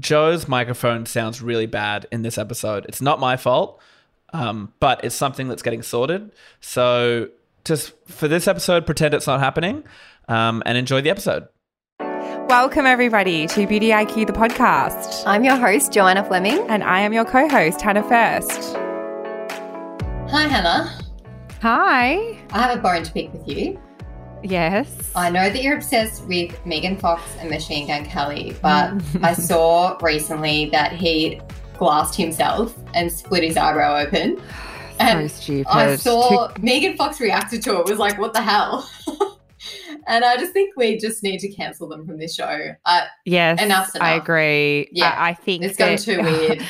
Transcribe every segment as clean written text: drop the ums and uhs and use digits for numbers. Joe's microphone sounds really bad in this episode. It's not my fault, but it's something that's getting sorted. So just for this episode, pretend it's not happening and enjoy the episode. Welcome everybody to Beauty IQ, the podcast. I'm your host, Joanna Fleming. And I am your co-host, Hannah First. Hi, Hannah. Hi. I have a bone to pick with you. Yes. I know that you're obsessed with Megan Fox and Machine Gun Kelly, but I saw recently that he glassed himself and split his eyebrow open. And so stupid. I saw Megan Fox reacted to it, was like, what the hell? And I just think we just need to cancel them from this show. Yes, enough's enough. I agree. Yeah, I think it's gone too weird.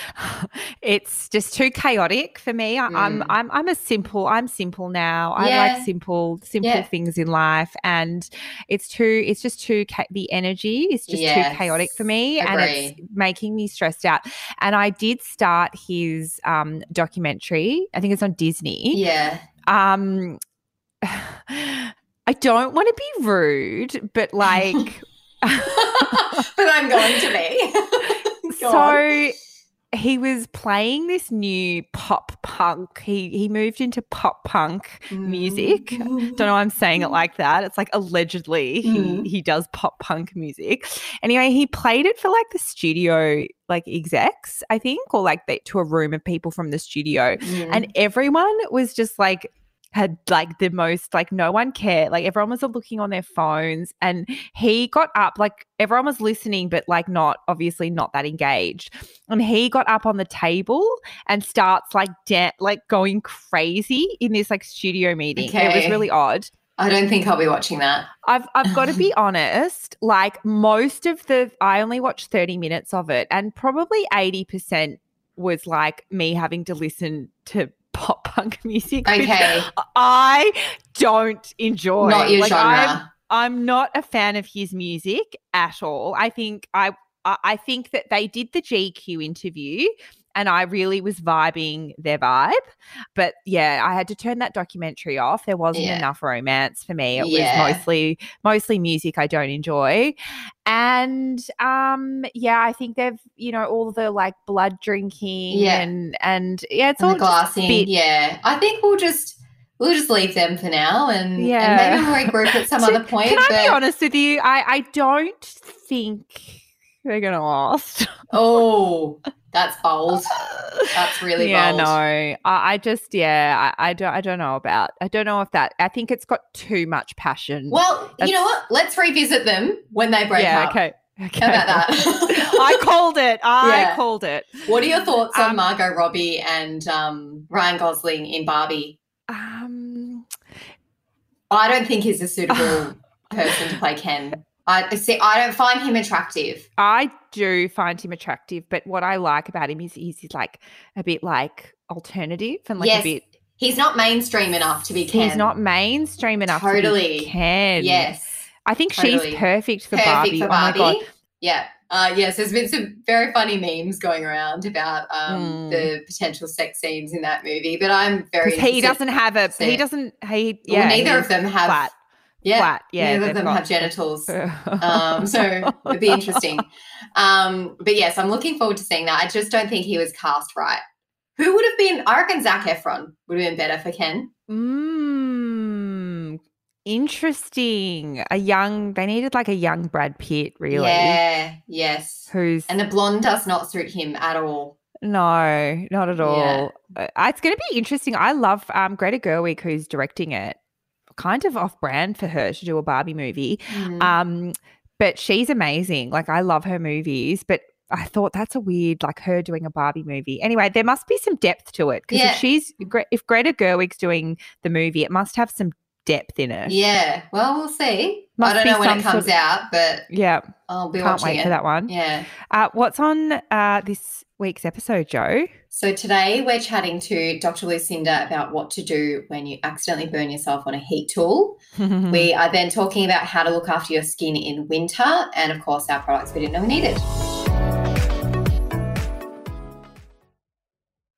It's just too chaotic for me. I'm simple now. Yeah. I like simple things in life, and the energy is just too chaotic for me. Agree. And it's making me stressed out. And I did start his documentary. I think it's on Disney. Yeah. I don't want to be rude, but like... but I'm going to be. He was playing this new pop punk. He moved into pop punk music. Don't know why I'm saying it like that. It's like allegedly he does pop punk music. Anyway, he played it for like the studio, like execs, I think, or like to a room of people from the studio. And everyone was just like... had like the most, like no one cared. Like everyone was looking on their phones, and he got up, like everyone was listening, but like not that engaged. And he got up on the table and starts like going crazy in this like studio meeting. Okay. It was really odd. I don't think I'll be watching that. I've got to be honest, like I only watched 30 minutes of it, and probably 80% was like me having to listen to pop punk music, okay, which I don't enjoy. Not your genre. I'm not a fan of his music at all. I think that they did the GQ interview and I really was vibing their vibe. But, yeah, I had to turn that documentary off. There wasn't enough romance for me. It was mostly music I don't enjoy. And, I think they've, you know, all the, like, blood drinking and it's and all the glassing. I think we'll just leave them for now and maybe we'll regroup at some other point. Can I be honest with you? I don't think... they're going to last. Oh, that's bold. That's really bold. Yeah, no. I don't know if that. I think it's got too much passion. Well, you know what? Let's revisit them when they break up. Yeah, okay. How about that? I called it. What are your thoughts on Margot Robbie and Ryan Gosling in Barbie? I don't think he's a suitable person to play Ken. I don't find him attractive. I do find him attractive, but what I like about him is he's like a bit like alternative and like a bit. He's not mainstream enough to be Ken. Totally. To be Ken. Yes. I think she's perfect for Barbie. Oh my God. Yeah. Yes, there's been some very funny memes going around about the potential sex scenes in that movie, but I'm very. He doesn't have a. He doesn't. He. Yeah. Well, neither of them have. Flat. Yeah, flat. Yeah, neither of them have genitals. So it'd be interesting. But, yes, I'm looking forward to seeing that. I just don't think he was cast right. Who would have been – I reckon Zac Efron would have been better for Ken. Interesting. They needed like a young Brad Pitt, really. Yeah, yes. And the blonde does not suit him at all. No, not at all. Yeah. It's going to be interesting. I love Greta Gerwig, who's directing it. Kind of off-brand for her to do a Barbie movie, but she's amazing. Like I love her movies, but I thought that's a weird, like her doing a Barbie movie. Anyway, there must be some depth to it because if Greta Gerwig's doing the movie, it must have some depth in it. Yeah. Well, we'll see. Must I don't know when it comes out, but yeah, I'll be watching it. Can't wait for that one. Yeah. What's on this week's episode, Jo? So today we're chatting to Dr. Lucinda about what to do when you accidentally burn yourself on a heat tool. We are then talking about how to look after your skin in winter and, of course, our products we didn't know we needed.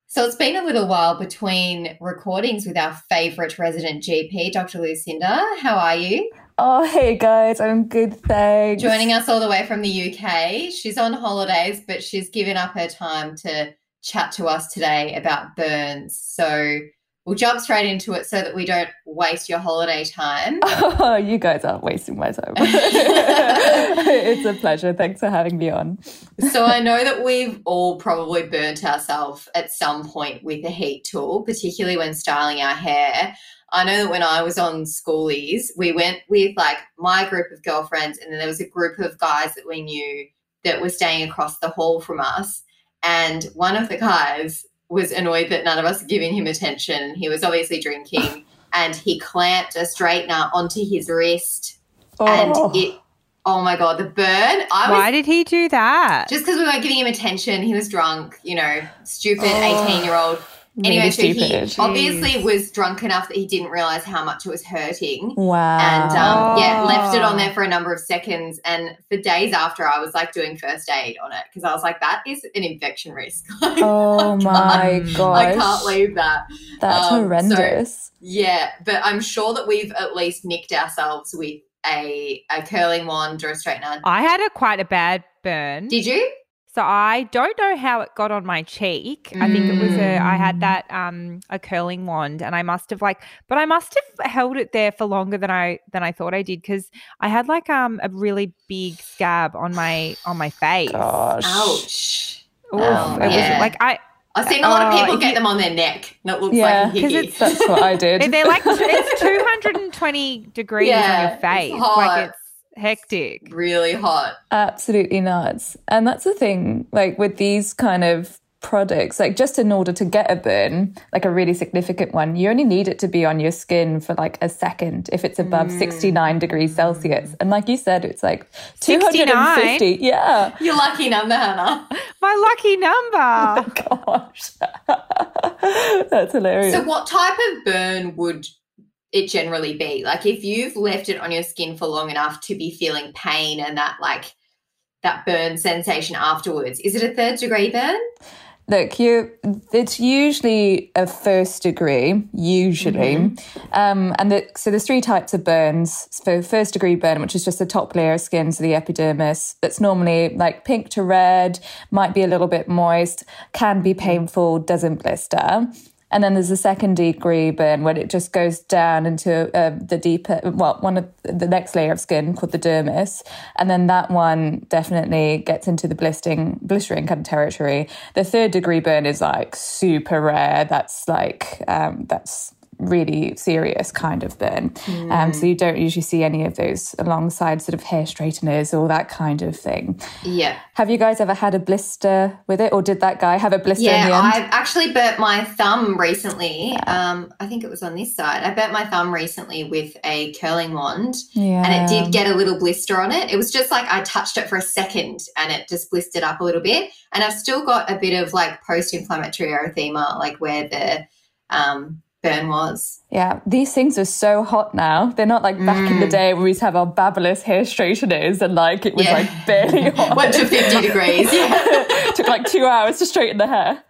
So it's been a little while between recordings with our favourite resident GP, Dr. Lucinda. How are you? Oh, hey, guys. I'm good, thanks. Joining us all the way from the UK. She's on holidays, but she's given up her time to chat to us today about burns. So we'll jump straight into it so that we don't waste your holiday time. Oh, you guys aren't wasting my time. It's a pleasure. Thanks for having me on. So I know that we've all probably burnt ourselves at some point with a heat tool, particularly when styling our hair. I know that when I was on schoolies, we went with like my group of girlfriends, and then there was a group of guys that we knew that were staying across the hall from us. And one of the guys was annoyed that none of us were giving him attention. He was obviously drinking and he clamped a straightener onto his wrist. Oh. And it, oh my God, the burn. Why did he do that? Just because we weren't giving him attention. He was drunk, you know, stupid 18-year-old. Anyway, so he obviously was drunk enough that he didn't realise how much it was hurting. Wow. And, left it on there for a number of seconds. And for days after, I was, like, doing first aid on it because I was like, that is an infection risk. Like, oh, my gosh. I can't leave that. That's horrendous. So, yeah, but I'm sure that we've at least nicked ourselves with a curling wand or a straightener. I had quite a bad burn. Did you? So I don't know how it got on my cheek. I think it was I had that a curling wand, and I must have held it there for longer than I thought I did, because I had like a really big scab on my face. Gosh. Ouch. Oof, it was like I've seen a lot of people get them on their neck, and it looks like a hickey. That's what I did. They're like it's 220 degrees on your face. It's hot. Like it's hectic. Really hot. Absolutely nuts. And that's the thing, like with these kind of products, like just in order to get a burn, like a really significant one, you only need it to be on your skin for like a second if it's above 69 degrees Celsius. And like you said, it's like 250. 69? Yeah. Your lucky number, Hannah. My lucky number. Oh my gosh. That's hilarious. So what type of burn would it generally be? Like if you've left it on your skin for long enough to be feeling pain and that like that burn sensation afterwards, is it a third degree burn? Look, it's usually a first degree, usually. Mm-hmm. So there's three types of burns. So first degree burn, which is just the top layer of skin, so the epidermis, that's normally like pink to red, might be a little bit moist, can be painful, doesn't blister. And then there's the second degree burn when it just goes down into the deeper, one of the next layer of skin called the dermis. And then that one definitely gets into the blistering kind of territory. The third degree burn is like super rare. That's like, that's really serious kind of burn. So you don't usually see any of those alongside sort of hair straighteners or that kind of thing. Yeah. Have you guys ever had a blister with it, or did that guy have a blister in the end? Yeah, I actually burnt my thumb recently. Yeah. I think it was on this side. I burnt my thumb recently with a curling wand and it did get a little blister on it. It was just like I touched it for a second and it just blistered up a little bit, and I've still got a bit of like post-inflammatory erythema, like where the burn was. Yeah, these things are so hot now. They're not like back in the day when we used to have our Babyliss hair straighteners and like it was like barely hot. Went to 50 degrees. Took like 2 hours to straighten the hair.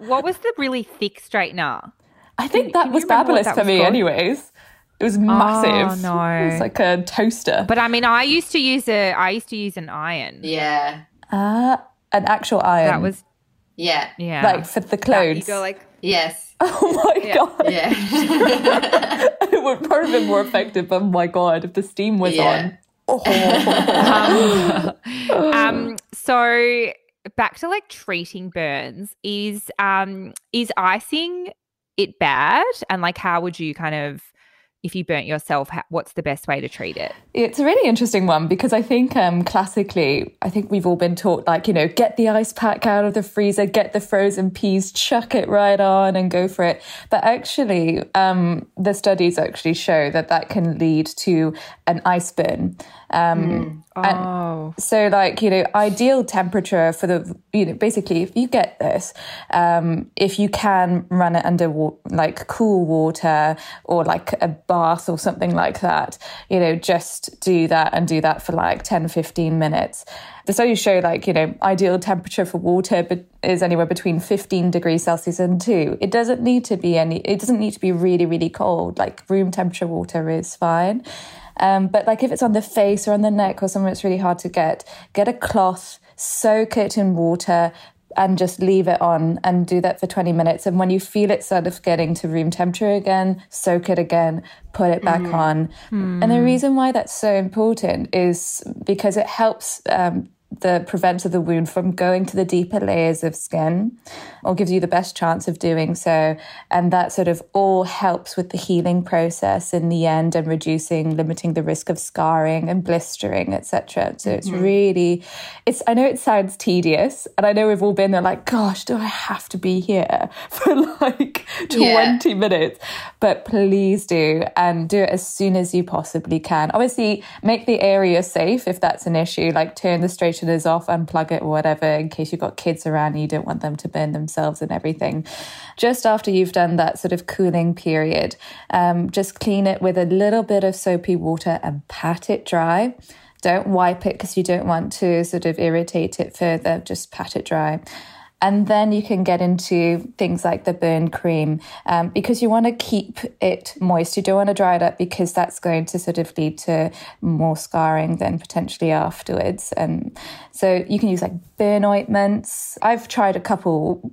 What was the really thick straightener? I think that was Babyliss for me anyways. It was massive. Oh no. It was like a toaster. But I mean, I used to use an iron. Yeah. An actual iron. That was Yeah. Like for the clothes. You go like yes. Oh, my God. Yeah. It would probably have been more effective, but oh, my God, if the steam was on. Oh. So back to, like, treating burns, is icing it bad? And, like, how would you kind of if you burnt yourself, what's the best way to treat it? It's a really interesting one because I think classically, I think we've all been taught, like, you know, get the ice pack out of the freezer, get the frozen peas, chuck it right on and go for it. But actually, the studies actually show that that can lead to an ice burn. And so, like, you know, ideal temperature for the, you know, basically if you get this, if you can run it under like cool water or like a bath or something like that, you know, just do that and do that for like 10, 15 minutes. The studies show, like, you know, ideal temperature for water is anywhere between 15 degrees Celsius and 2. It doesn't need to be really, really cold. Like room temperature water is fine. But like if it's on the face or on the neck or somewhere it's really hard to get a cloth, soak it in water and just leave it on and do that for 20 minutes. And when you feel it sort of getting to room temperature again, soak it again, put it back on. And the reason why that's so important is because it helps the prevents of the wound from going to the deeper layers of skin, or gives you the best chance of doing so, and that sort of all helps with the healing process in the end and limiting the risk of scarring and blistering, etc. So it's really, I know it sounds tedious, and I know we've all been there like, gosh, do I have to be here for like 20 minutes? But please do, and do it as soon as you possibly can. Obviously, make the area safe if that's an issue. Like turn the straight is off, unplug it or whatever, in case you've got kids around and you don't want them to burn themselves and everything. Just after you've done that sort of cooling period, just clean it with a little bit of soapy water and pat it dry. Don't wipe it because you don't want to sort of irritate it further, just pat it dry. And then you can get into things like the burn cream because you want to keep it moist. You don't want to dry it up because that's going to sort of lead to more scarring then potentially afterwards. And so you can use like burn ointments. I've tried a couple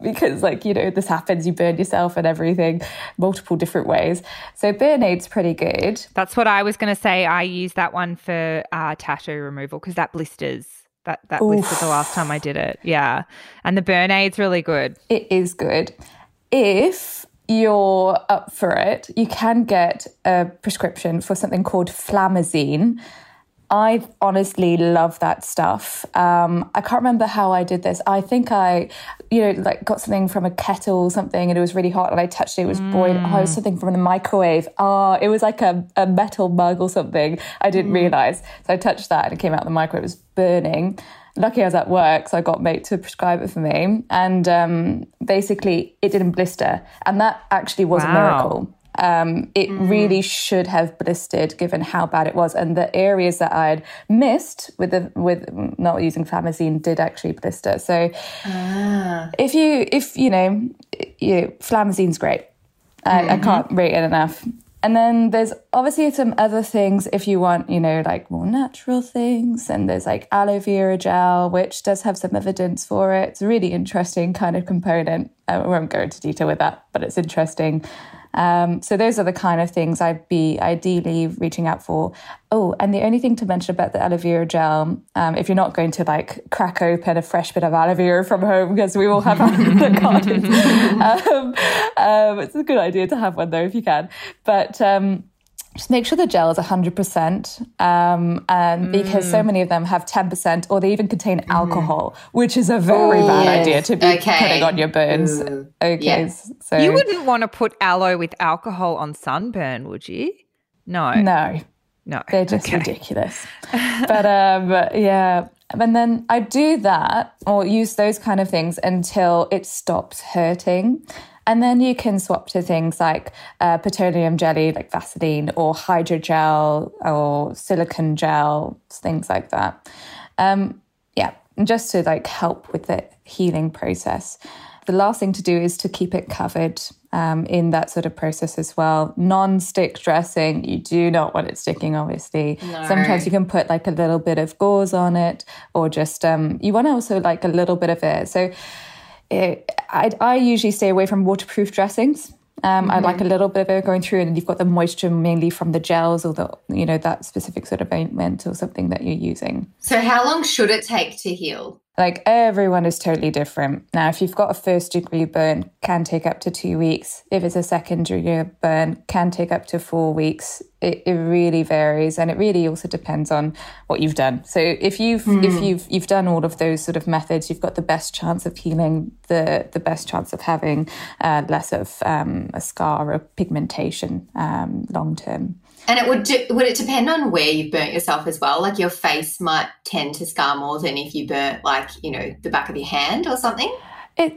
because, like, you know, this happens, you burn yourself and everything multiple different ways. So Burnaid's pretty good. That's what I was going to say. I use that one for tattoo removal because that blisters. That listed the last time I did it. Yeah. And the Burnaid's really good. It is good. If you're up for it, you can get a prescription for something called Flamazine. I honestly love that stuff. I can't remember how I did this. I think I, you know, like got something from a kettle or something and it was really hot and I touched it, it was boiling. Oh, it was something from the microwave. It was like a metal mug or something. I didn't realise. So I touched that and it came out of the microwave. It was burning. Lucky I was at work, so I got mate to prescribe it for me. And basically it didn't blister. And that actually was a miracle. It really should have blistered given how bad it was. And the areas that I'd missed with not using Flamazine did actually blister. So if you know, Flamazine's great. I can't rate it enough. And then there's obviously some other things if you want, you know, like more natural things. And there's like aloe vera gel, which does have some evidence for it. It's a really interesting kind of component. I won't go into detail with that, but it's interesting. So those are the kind of things I'd be ideally reaching out for. Oh, and the only thing to mention about the aloe vera gel, if you're not going to like crack open a fresh bit of aloe vera from home, because we all have aloe vera gardens. It's a good idea to have one though, if you can. But just make sure the gel is 100%, because so many of them have 10% or they even contain alcohol, which is a very bad idea to be putting on your burns. So you wouldn't want to put aloe with alcohol on sunburn, would you? No. They're just ridiculous. But yeah. And then I do that or use those kind of things until it stops hurting. And then you can swap to things like petroleum jelly, like Vaseline, or hydrogel or silicone gel, things like that. Just to like help with the healing process. The last thing to do is to keep it covered in that sort of process as well. Non-stick dressing, you do not want it sticking, obviously. No. Sometimes you can put like a little bit of gauze on it or just, you want also like a little bit of air. So I usually stay away from waterproof dressings. I like a little bit of air going through and you've got the moisture mainly from the gels or the, you know, that specific sort of ointment or something that you're using. So how long should it take to heal? Like, everyone is totally different. Now, if you've got a first-degree burn, can take up to 2 weeks. If it's a second-degree burn, can take up to 4 weeks. It really varies, and it really also depends on what you've done. So if you've done all of those sort of methods, you've got the best chance of healing, the best chance of having less of a scar or pigmentation long term. And it would it depend on where you've burnt yourself as well? Like, your face might tend to scar more than if you burnt, like, you know, the back of your hand or something?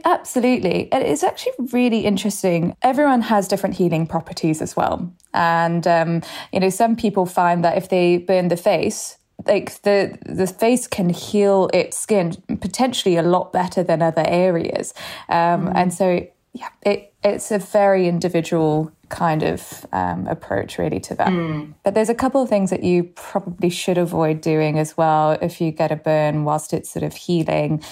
Absolutely. It's actually really interesting. Everyone has different healing properties as well. And, you know, some people find that if they burn the face, like the face can heal its skin potentially a lot better than other areas. And so, yeah, it's a very individual kind of approach really to that. But there's a couple of things that you probably should avoid doing as well if you get a burn whilst it's sort of healing.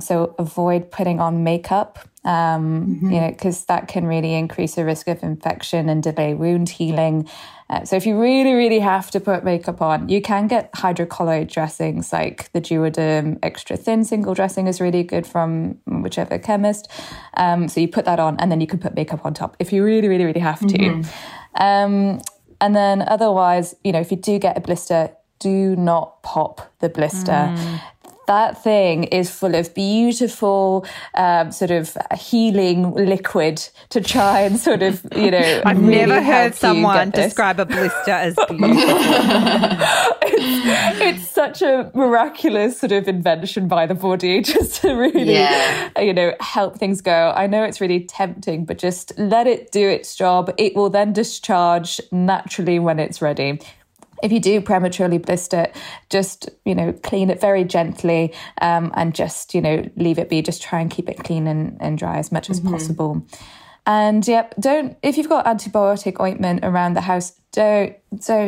So avoid putting on makeup, you know, because that can really increase the risk of infection and delay wound healing. So if you really, really have to put makeup on, you can get hydrocolloid dressings like the Duoderm Extra Thin Single Dressing is really good from whichever chemist. So you put that on and then you can put makeup on top if you really, really, really have to. And then otherwise, you know, if you do get a blister, do not pop the blister. That thing is full of beautiful sort of healing liquid to try and sort of, you know. I've really never heard someone describe a blister as beautiful. It's such a miraculous sort of invention by the body just to really, you know, help things go. I know it's really tempting, but just let it do its job. It will then discharge naturally when it's ready. If you do prematurely blister, just, you know, clean it very gently and just, you know, leave it be. Just try and keep it clean and dry as much as possible. And don't, if you've got antibiotic ointment around the house, don't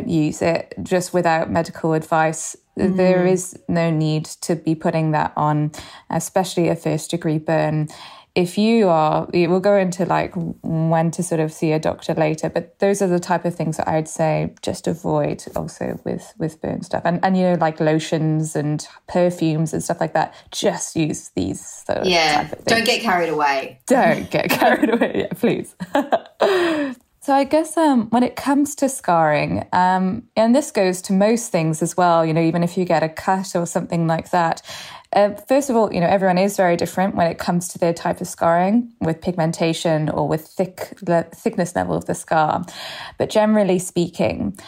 use it just without medical advice. There is no need to be putting that on, especially a first degree burn. If you are, we'll go into like when to sort of see a doctor later, but those are the type of things that I'd say just avoid also with burn stuff. And you know, like lotions and perfumes and stuff like that, just use these sort of type of things. Don't get carried away. Don't get carried away, please. So I guess when it comes to scarring, and this goes to most things as well, you know, even if you get a cut or something like that, first of all, you know, everyone is very different when it comes to their type of scarring with pigmentation or with thickness level of the scar. But generally speaking,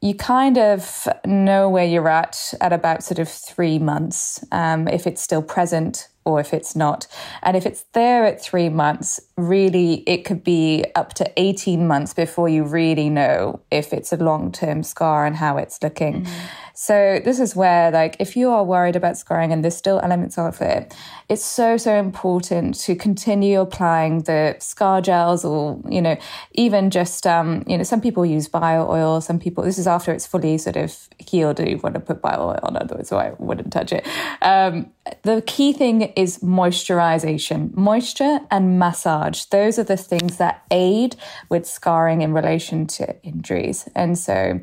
you kind of know where you're at about sort of 3 months, if it's still present or if it's not. And if it's there at 3 months, really it could be up to 18 months before you really know if it's a long-term scar and how it's looking. So this is where, like, if you are worried about scarring and there's still elements of it, it's so, so important to continue applying the scar gels or, you know, even just, you know, some people use bio oil, some people, this is after it's fully sort of healed, you want to put bio oil on, otherwise I wouldn't touch it. The key thing is moisturization, moisture and massage. Those are the things that aid with scarring in relation to injuries. And so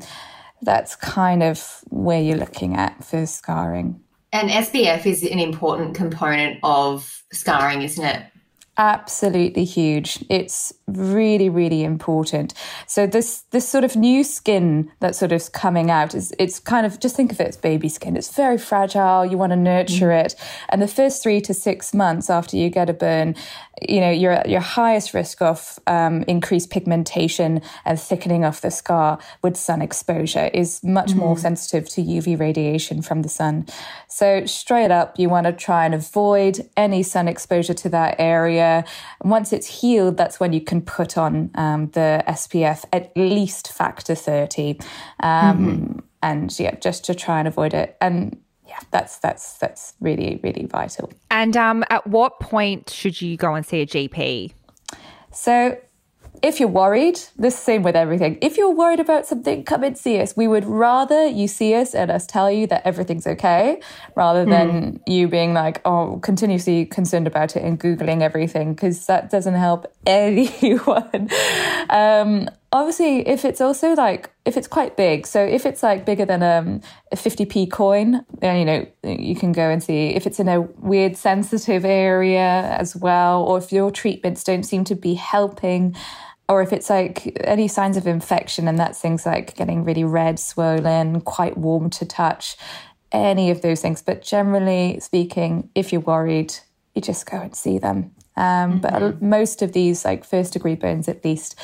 that's kind of where you're looking at for scarring. And SPF is an important component of scarring, isn't it? Absolutely huge. It's really, really important. So this sort of new skin that's sort of coming out is, it's kind of, just think of it as baby skin. It's very fragile. You want to nurture it. And the first 3 to 6 months after you get a burn, you know, you're at your highest risk of increased pigmentation and thickening of the scar with sun exposure is much more sensitive to UV radiation from the sun. So straight up, you want to try and avoid any sun exposure to that area. And once it's healed, that's when you can put on the SPF at least factor 30. And yeah, just to try and avoid it. And yeah, that's really, really vital. And at what point should you go and see a GP? So if you're worried, this is the same with everything. If you're worried about something, come and see us. We would rather you see us and us tell you that everything's okay rather than you being like, oh, continuously concerned about it and Googling everything, because that doesn't help anyone. Obviously, if it's also like, if it's quite big, so if it's like bigger than a 50p coin, then, you know, you can go and see if it's in a weird sensitive area as well, or if your treatments don't seem to be helping, or if it's like any signs of infection, and that's things like getting really red, swollen, quite warm to touch, any of those things. But generally speaking, if you're worried, you just go and see them. But most of these, like first degree burns at least,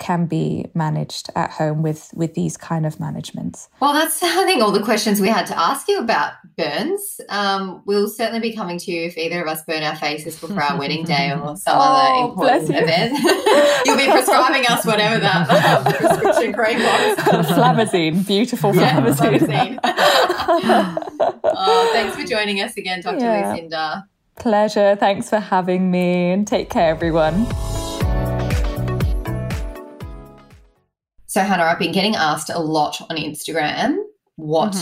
can be managed at home with these kind of managements. Well, that's, I think, all the questions we had to ask you about burns. We'll certainly be coming to you if either of us burn our faces before our wedding day or some other important event. You'll be prescribing us whatever that prescription cream was. Flamazine, beautiful Flamazine. Oh, thanks for joining us again, Dr. Lucinda. Pleasure. Thanks for having me, and take care, everyone. So, Hannah, I've been getting asked a lot on Instagram what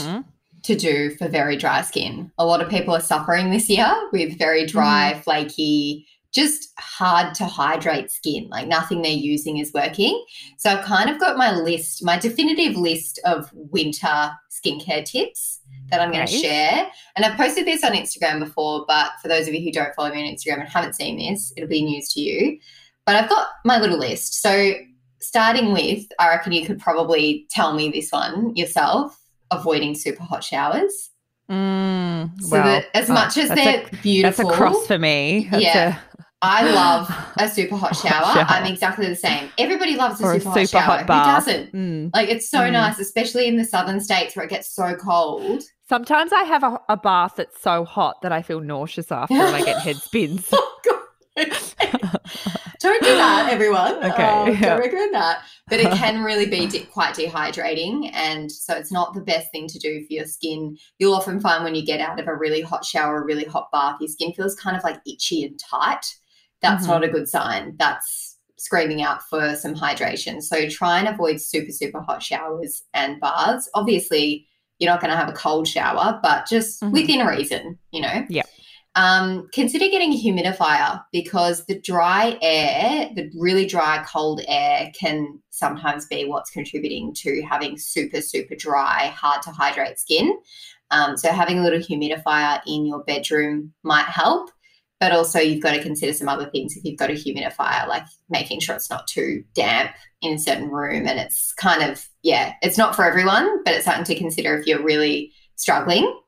to do for very dry skin. A lot of people are suffering this year with very dry, flaky, just hard to hydrate skin, like nothing they're using is working. So I've kind of got my list, my definitive list of winter skincare tips that I'm going to share. And I've posted this on Instagram before, but for those of you who don't follow me on Instagram and haven't seen this, it'll be news to you. But I've got my little list. So starting with, I reckon you could probably tell me this one yourself, avoiding super hot showers. So that as much as they're beautiful. That's a cross for me. I love a super hot shower. I'm exactly the same. Everybody loves a super hot shower. Hot bath. Who doesn't? Like, it's so nice, especially in the southern states where it gets so cold. Sometimes I have a bath that's so hot that I feel nauseous after and I get head spins. Oh, God. Don't do that, everyone. Okay. Don't recommend that. But it can really be quite dehydrating, and so it's not the best thing to do for your skin. You'll often find when you get out of a really hot shower, a really hot bath, your skin feels kind of like itchy and tight. That's not a good sign. That's screaming out for some hydration. So try and avoid super, super hot showers and baths. Obviously, you're not going to have a cold shower, but just within reason, you know? Yeah. Consider getting a humidifier, because the dry air, the really dry, cold air can sometimes be what's contributing to having super, super dry, hard to hydrate skin. So having a little humidifier in your bedroom might help, but also you've got to consider some other things if you've got a humidifier, like making sure it's not too damp in a certain room. And it's kind of, it's not for everyone, but it's something to consider if you're really struggling.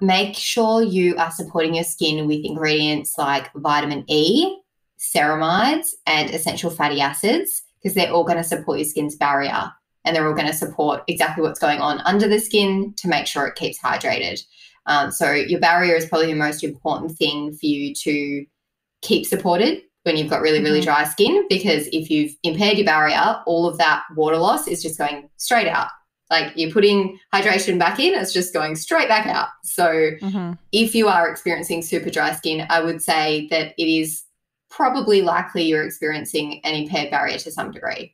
Make sure you are supporting your skin with ingredients like vitamin E, ceramides, and essential fatty acids, because they're all going to support your skin's barrier, and they're all going to support exactly what's going on under the skin to make sure it keeps hydrated. So your barrier is probably the most important thing for you to keep supported when you've got really, really dry skin, because if you've impaired your barrier, all of that water loss is just going straight out. Like, you're putting hydration back in, it's just going straight back out. So if you are experiencing super dry skin, I would say that it is probably likely you're experiencing an impaired barrier to some degree.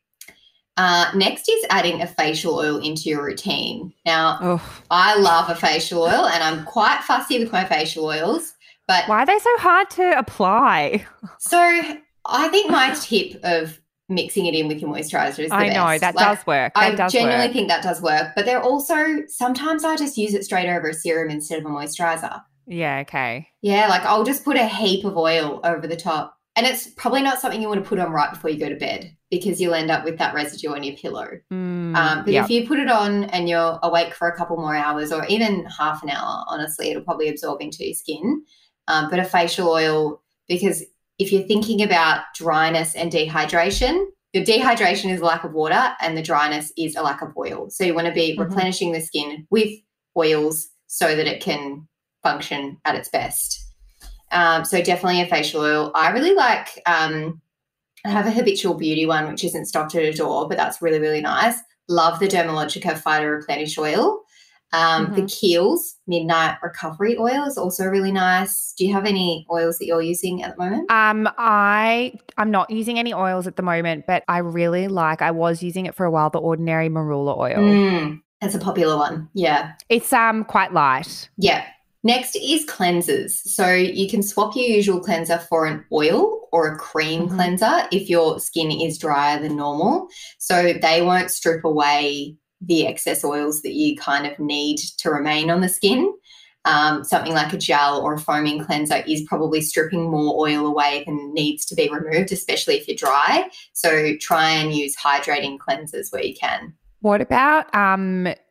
Next is adding a facial oil into your routine. Now, I love a facial oil, and I'm quite fussy with my facial oils. But why are they so hard to apply? So I think my tip of mixing it in with your moisturiser is the best. I know, that does work. I genuinely think that does work. But they're also, sometimes I just use it straight over a serum instead of a moisturiser. Yeah, okay. Yeah, like I'll just put a heap of oil over the top. And it's probably not something you want to put on right before you go to bed, because you'll end up with that residue on your pillow. But if you put it on and you're awake for a couple more hours, or even half an hour, honestly, it'll probably absorb into your skin. But a facial oil, because if you're thinking about dryness and dehydration, your dehydration is a lack of water and the dryness is a lack of oil. So you want to be replenishing the skin with oils so that it can function at its best. So definitely a facial oil. I really like, I have a Habitual Beauty one, which isn't stocked at a door, but that's really, really nice. Love the Dermalogica Phyto Replenish Oil. The Kiehl's Midnight Recovery Oil is also really nice. Do you have any oils that you're using at the moment? I'm not using any oils at the moment, but I really like, I was using it for a while, the Ordinary Marula Oil. That's a popular one. Yeah. It's quite light. Yeah. Next is cleansers. So you can swap your usual cleanser for an oil or a cream cleanser if your skin is drier than normal. So they won't strip away the excess oils that you kind of need to remain on the skin. Something like a gel or a foaming cleanser is probably stripping more oil away than needs to be removed, especially if you're dry. So try and use hydrating cleansers where you can. What about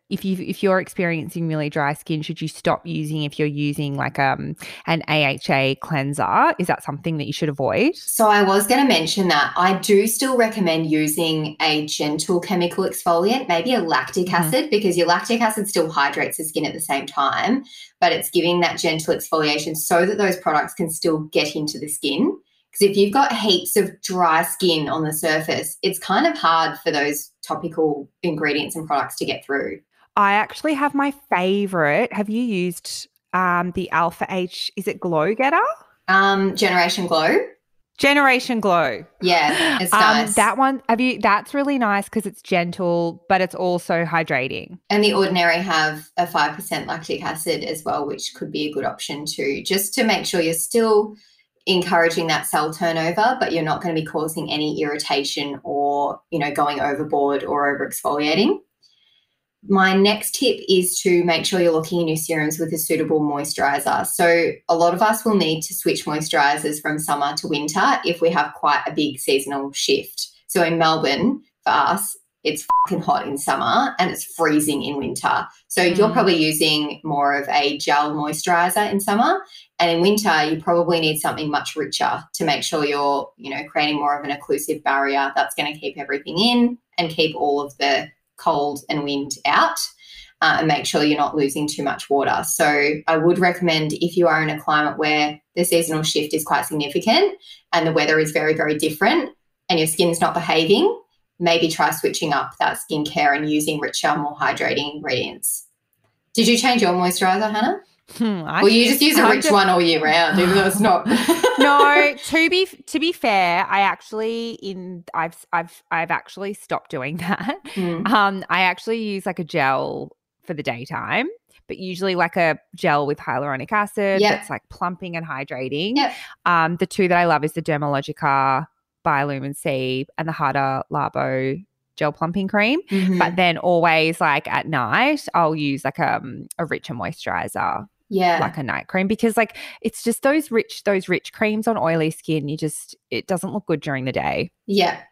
if you're experiencing really dry skin, should you stop using if you're using like an AHA cleanser? Is that something that you should avoid? So I was going to mention that I do still recommend using a gentle chemical exfoliant, maybe a lactic acid, because your lactic acid still hydrates the skin at the same time, but it's giving that gentle exfoliation so that those products can still get into the skin. Because if you've got heaps of dry skin on the surface, it's kind of hard for those topical ingredients and products to get through. I actually have my favourite. Have you used the Alpha H? Is it Glow Getter? Generation Glow. Generation Glow. Yeah, it's nice. That one, that's really nice because it's gentle, but it's also hydrating. And The Ordinary have a 5% lactic acid as well, which could be a good option too, just to make sure you're still encouraging that cell turnover, but you're not going to be causing any irritation or, going overboard or over exfoliating. My next tip is to make sure you're looking in your serums with a suitable moisturiser. So a lot of us will need to switch moisturisers from summer to winter if we have quite a big seasonal shift. So in Melbourne, for us, it's fucking hot in summer and it's freezing in winter. So you're probably using more of a gel moisturiser in summer, and in winter you probably need something much richer to make sure you're, creating more of an occlusive barrier that's going to keep everything in and keep all of the cold and wind out, and make sure you're not losing too much water. So I would recommend, if you are in a climate where the seasonal shift is quite significant and the weather is very, very different and your skin's not behaving, maybe try switching up that skincare and using richer, more hydrating ingredients. Did you change your moisturiser, Hannah? Well, you just use a rich one all year round, even though it's not. No, to be fair, I actually I've actually stopped doing that. I actually use like a gel for the daytime, but usually like a gel with hyaluronic acid that's like plumping and hydrating. Yep. The two that I love is the Dermalogica Biolumin C and the Hada Labo gel plumping cream, but then always like at night I'll use like a richer moisturizer, like a night cream, because like it's just those rich creams on oily skin, it doesn't look good during the day.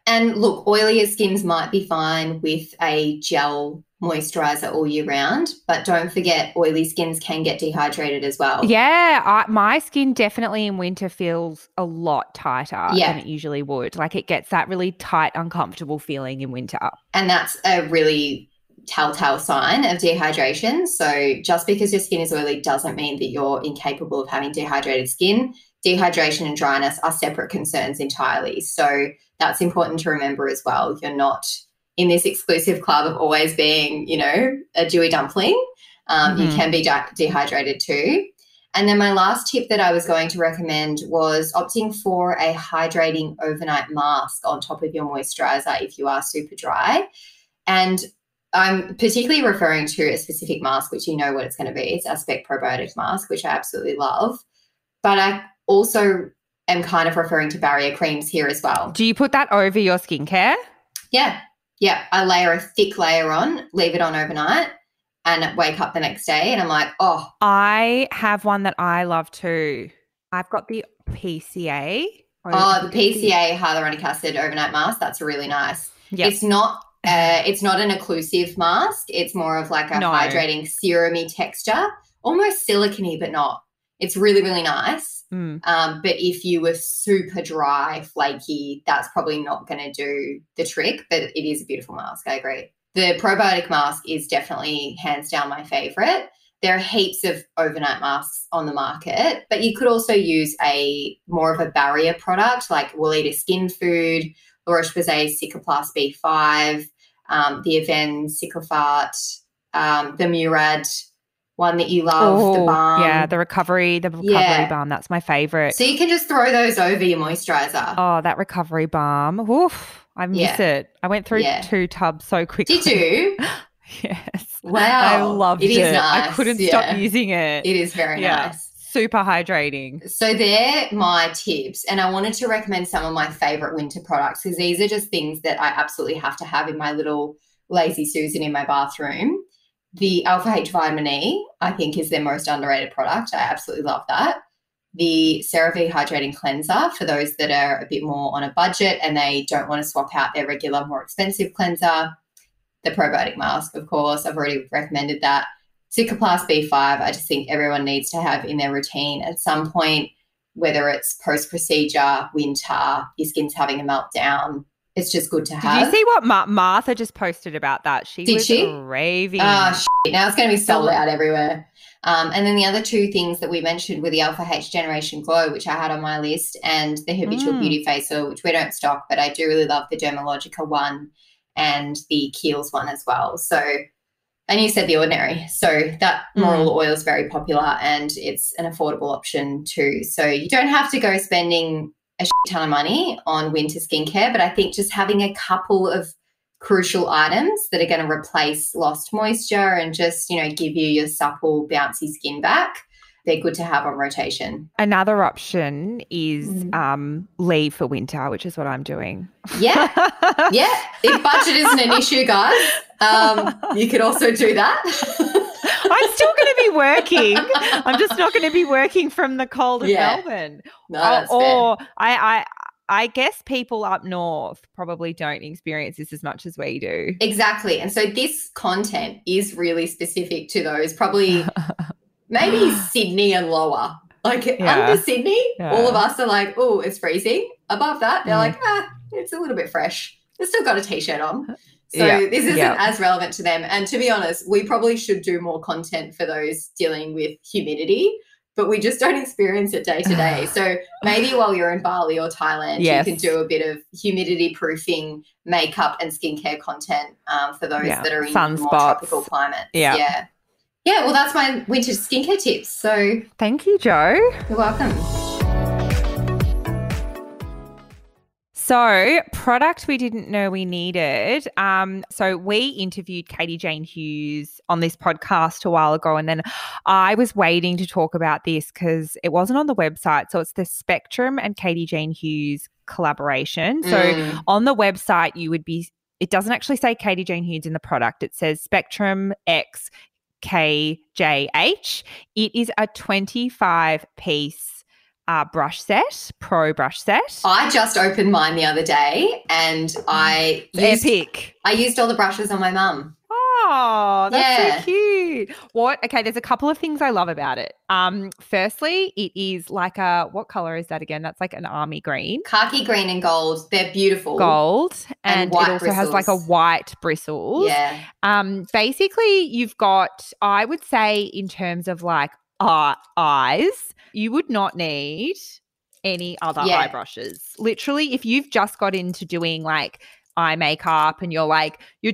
And look, oilier skins might be fine with a gel moisturizer all year round, but don't forget oily skins can get dehydrated as well. My skin definitely in winter feels a lot tighter than it usually would. Like it gets that really tight, uncomfortable feeling in winter, and that's a really telltale sign of dehydration. So just because your skin is oily doesn't mean that you're incapable of having dehydrated skin. Dehydration and dryness are separate concerns entirely, so that's important to remember as well. You're not in this exclusive club of always being, a dewy dumpling. You can be dehydrated too. And then my last tip that I was going to recommend was opting for a hydrating overnight mask on top of your moisturiser if you are super dry. And I'm particularly referring to a specific mask, which you know what it's going to be. It's our Spec Probiotic mask, which I absolutely love. But I also am kind of referring to barrier creams here as well. Do you put that over your skincare? Yeah, I layer a thick layer on, leave it on overnight, and wake up the next day and I'm like, oh. I have one that I love too. I've got the PCA. The PCA hyaluronic acid overnight mask. That's really nice. Yep. It's not an occlusive mask. It's more of like a hydrating serumy texture, almost silicone-y but not. It's really, really nice. But if you were super dry, flaky, that's probably not going to do the trick, but it is a beautiful mask. I agree. The probiotic mask is definitely hands down my favourite. There are heaps of overnight masks on the market, but you could also use a more of a barrier product like Woolita Skin Food, Laura Spezé's Cicaplast B5, the Aven Ciclafate, the Murad one that you love, the balm. Yeah, the recovery balm. That's my favourite. So you can just throw those over your moisturiser. Oh, that recovery balm. Oof, I miss it. I went through 2 tubs so quickly. Did you? Yes. Wow. I loved it. It is nice. I couldn't stop using it. It is very nice. super hydrating. So they're my tips, and I wanted to recommend some of my favorite winter products because these are just things that I absolutely have to have in my little lazy Susan in my bathroom. The Alpha H Vitamin E, I think, is their most underrated product. I absolutely love that. The CeraVe Hydrating Cleanser for those that are a bit more on a budget and they don't want to swap out their regular, more expensive cleanser. The Probiotic Mask, of course. I've already recommended that. Cicaplast B5, I just think everyone needs to have in their routine at some point, whether it's post-procedure, winter, your skin's having a meltdown. It's just good to have. Did you see what Martha just posted about that? She was raving. Oh, shit. Now it's going to be sold out everywhere. And then the other two things that we mentioned were the Alpha H Generation Glow, which I had on my list, and the Habitual Beauty Face Oil, which we don't stock, but I do really love the Dermalogica one and the Kiehl's one as well. So, and you said The Ordinary. So that mineral oil is very popular and it's an affordable option too. So you don't have to go spending a shit ton of money on winter skincare, but I think just having a couple of crucial items that are going to replace lost moisture and just, you know, give you your supple, bouncy skin back, they're good to have on rotation. Another option is leave for winter, which is what I'm doing. Yeah. Yeah. If budget isn't an issue, guys, you could also do that. I'm still going to be working. I'm just not going to be working from the cold of Melbourne. No, that's fair. I guess people up north probably don't experience this as much as we do. Exactly. And so this content is really specific to those, probably maybe Sydney and lower. Like under Sydney, all of us are like, oh, it's freezing. Above that, they're like, it's a little bit fresh. They've still got a T-shirt on. So this isn't as relevant to them. And to be honest, we probably should do more content for those dealing with humidity, but we just don't experience it day to day. So maybe while you're in Bali or Thailand, you can do a bit of humidity proofing, makeup and skincare content for those that are in more tropical climates. Yeah, well, that's my winter skincare tips. So thank you, Jo. You're welcome. So product we didn't know we needed. So we interviewed Katie Jane Hughes on this podcast a while ago, and then I was waiting to talk about this because it wasn't on the website. So it's the Spectrum and Katie Jane Hughes collaboration. So on the website it doesn't actually say Katie Jane Hughes in the product. It says Spectrum X KJH. It is a 25-piece pro brush set. I just opened mine the other day and I used all the brushes on my mum. Oh, that's so cute. What? Okay, there's a couple of things I love about it. Firstly, it is like what color is that again? That's like an army green. Khaki green and gold. They're beautiful. Gold. And it also has like a white bristles. Yeah. Basically, you've got, I would say in terms of like eyes, you would not need any other eye brushes. Literally, if you've just got into doing like eye makeup and you're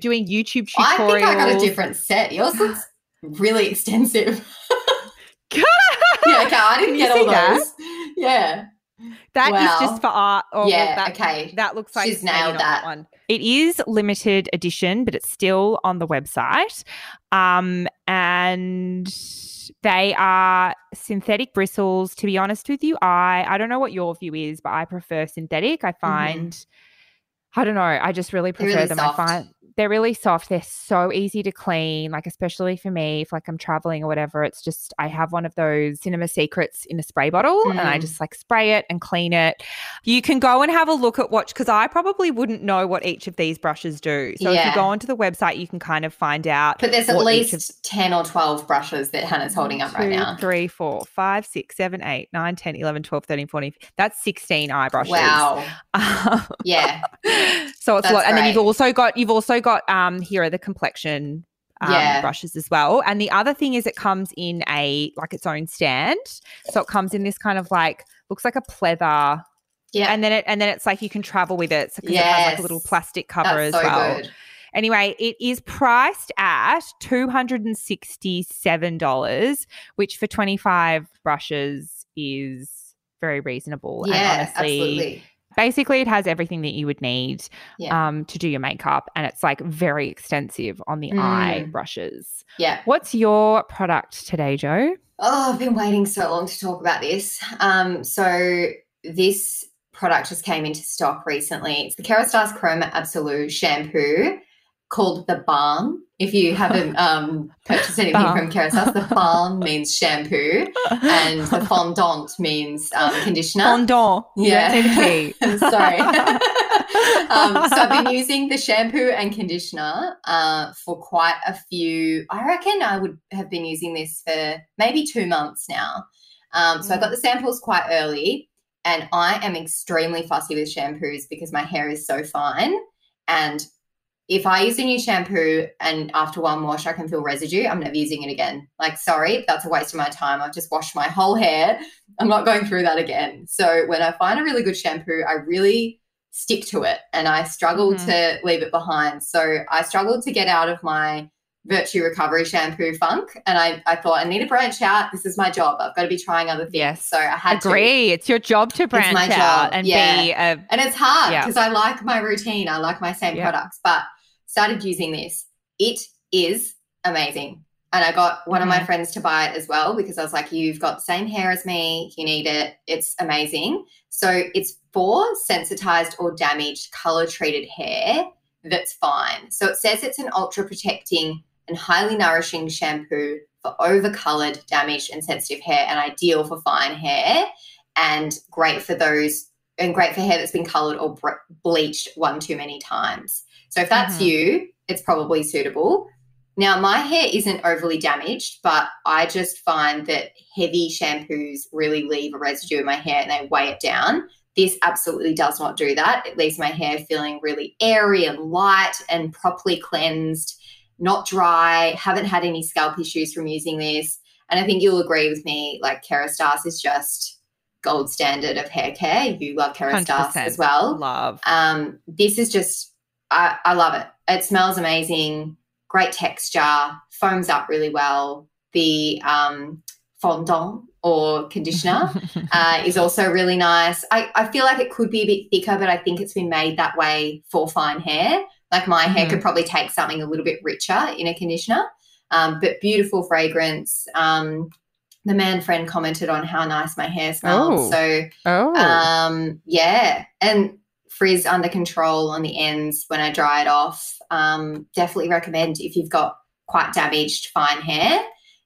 doing YouTube tutorials. I think I got a different set. Yours looks really extensive. I didn't get all those. That? Yeah. That is just for art. Oh, yeah, well, okay. That looks like she's nailed that one. It is limited edition, but it's still on the website. And they are synthetic bristles. To be honest with you, I don't know what your view is, but I prefer synthetic. I find, I don't know, I just really prefer them. Soft. I find they're really soft. They're so easy to clean, like especially for me, if like I'm traveling or whatever, it's just I have one of those Cinema Secrets in a spray bottle and I just like spray it and clean it. You can go and have a look at because I probably wouldn't know what each of these brushes do. So if you go onto the website, you can kind of find out. But there's at least 10 or 12 brushes that Hannah's holding up right now. 3, 4, 5, 6, 7, 8, 9, 10, 11, 12, 13, 14. That's 16 eye brushes. Wow. So it's a lot. And then you've also got here are the complexion brushes as well. And the other thing is it comes in its own stand. So it comes in this kind of like, looks like a pleather. Yeah. And then it's like you can travel with it. So it has like a little plastic cover as well. Good. Anyway, it is priced at $267, which for 25 brushes is very reasonable. Yeah, and honestly, absolutely. Basically, it has everything that you would need to do your makeup, and it's like very extensive on the eye brushes. Yeah. What's your product today, Jo? Oh, I've been waiting so long to talk about this. So this product just came into stock recently. It's the Kerastase Crème Absolue shampoo called the Balm. If you haven't purchased anything from Kerastase, the balm means shampoo and the fondant means conditioner. Fondant. Yeah. I'm sorry. So I've been using the shampoo and conditioner for quite a few. I reckon I would have been using this for maybe 2 months now. So I got the samples quite early, and I am extremely fussy with shampoos because my hair is so fine, and if I use a new shampoo and after one wash I can feel residue, I'm never using it again. Like, sorry, that's a waste of my time. I've just washed my whole hair. I'm not going through that again. So when I find a really good shampoo, I really stick to it and I struggle to leave it behind. So I struggled to get out of my Virtue Recovery shampoo funk, and I thought I need to branch out. This is my job. I've got to be trying other things. Yes. So I had to agree. It's your job to branch out and be a... And it's hard because I like my routine. I like my same products, but started using this. It is amazing. And I got one of my friends to buy it as well because I was like, you've got the same hair as me. You need it. It's amazing. So it's for sensitized or damaged color-treated hair that's fine. So it says it's an ultra-protecting and highly nourishing shampoo for overcolored, damaged and sensitive hair, and ideal for fine hair and great for those, and great for hair that's been colored or bleached one too many times. So if that's you, it's probably suitable. Now, my hair isn't overly damaged, but I just find that heavy shampoos really leave a residue in my hair and they weigh it down. This absolutely does not do that. It leaves my hair feeling really airy and light and properly cleansed, not dry, haven't had any scalp issues from using this. And I think you'll agree with me, like Kerastase is just gold standard of hair care. You love Kerastase as well. Love. This is just, I love it. It smells amazing, great texture, foams up really well. The fondant or conditioner is also really nice. I feel like it could be a bit thicker, but I think it's been made that way for fine hair. Like my hair could probably take something a little bit richer in a conditioner, but beautiful fragrance. The man friend commented on how nice my hair smells. And frizz under control on the ends when I dry it off. Definitely recommend if you've got quite damaged fine hair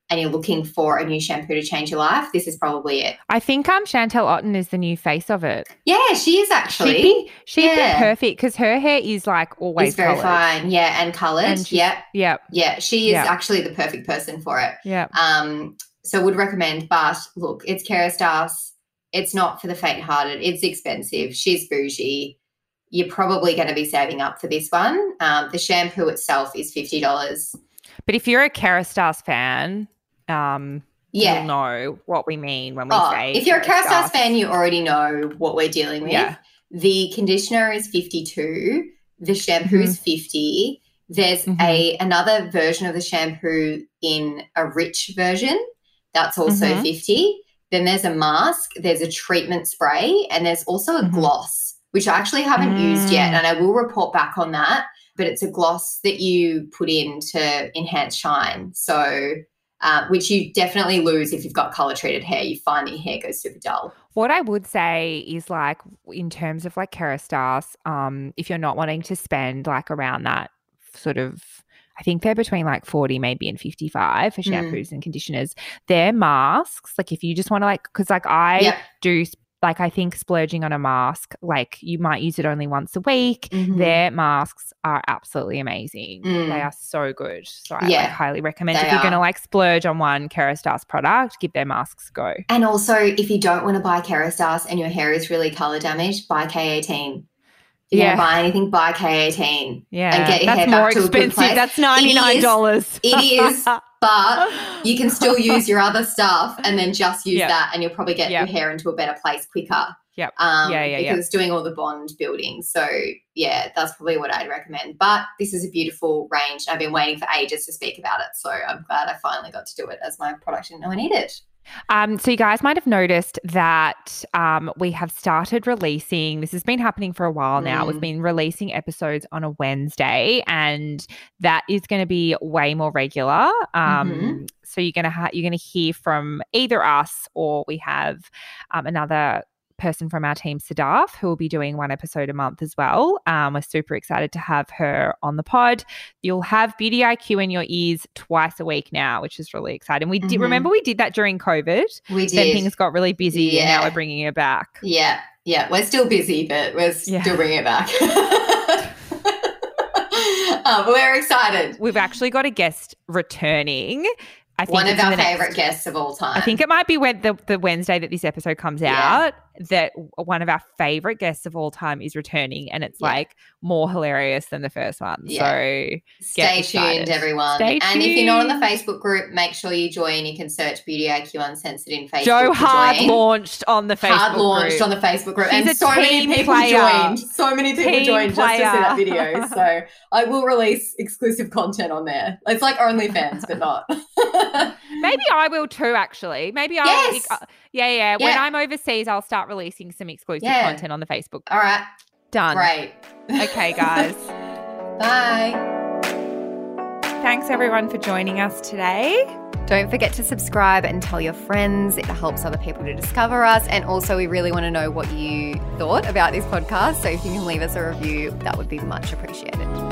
and you're looking for a new shampoo to change your life, this is probably it. I think Chantel Otten is the new face of it. Yeah, she is actually. She'd be perfect because her hair is like always it's very coloured. Fine, yeah, and coloured. Yeah. Yeah. Yeah, she is actually the perfect person for it. Yeah. So would recommend, but look, it's Kerastase. It's not for the faint-hearted. It's expensive. She's bougie. You're probably going to be saving up for this one. The shampoo itself is $50. But if you're a Kerastase fan, you'll know what we mean when we say Kerastase. If you're a Kerastase fan, you already know what we're dealing with. Yeah. The conditioner is $52. The shampoo is $50. There's another version of the shampoo in a rich version. That's also $50. Then there's a mask, there's a treatment spray, and there's also a gloss, which I actually haven't used yet, and I will report back on that. But it's a gloss that you put in to enhance shine, so which you definitely lose if you've got colour-treated hair. You find that your hair goes super dull. What I would say is, like, in terms of, like, Kerastase, if you're not wanting to spend, like, around that sort of, I think they're between like 40 maybe and 55 for shampoos and conditioners. Their masks, like if you just want to like, because like I do, like I think splurging on a mask, like you might use it only once a week. Their masks are absolutely amazing. They are so good. So I highly recommend if you're going to like splurge on one Kerastase product, give their masks a go. And also if you don't want to buy Kerastase and your hair is really colour damaged, buy K18. If you don't buy anything, buy K18 and get your hair back to a good place. That's more expensive. That's $99. It is, but you can still use your other stuff and then just use that and you'll probably get your hair into a better place quicker. Yep. Because it's doing all the bond building. So, yeah, that's probably what I'd recommend. But this is a beautiful range. I've been waiting for ages to speak about it, so I'm glad I finally got to do it as my product and no one needed. So you guys might have noticed that we have started releasing, this has been happening for a while now, we've been releasing episodes on a Wednesday, and that is going to be way more regular. So you're going to hear from either us, or we have another person from our team, Sadaf, who will be doing one episode a month as well. We're super excited to have her on the pod. You'll have Beauty IQ in your ears twice a week now, which is really exciting. We did remember we did that during COVID. We did. Then things got really busy, and now we're bringing it back. Yeah. We're still busy, but we're still bringing it back. We're excited. We've actually got a guest returning. I think one of our favourite guests of all time. I think it might be when the Wednesday that this episode comes out that one of our favourite guests of all time is returning, and it's like more hilarious than the first one. So stay tuned, everyone. And if you're not on the Facebook group, make sure you join. You can search Beauty IQ Uncensored in Facebook. Joe launched on the Facebook group. She's and so many people joined. So many people joined just to see that video. So I will release exclusive content on there. It's like OnlyFans, but not. Maybe I will too, actually. Maybe I'll when I'm overseas, I'll start releasing some exclusive content on the Facebook. All right. Done. Great. Okay, guys. Bye. Thanks, everyone, for joining us today. Don't forget to subscribe and tell your friends. It helps other people to discover us. And also, we really want to know what you thought about this podcast. So if you can leave us a review, that would be much appreciated.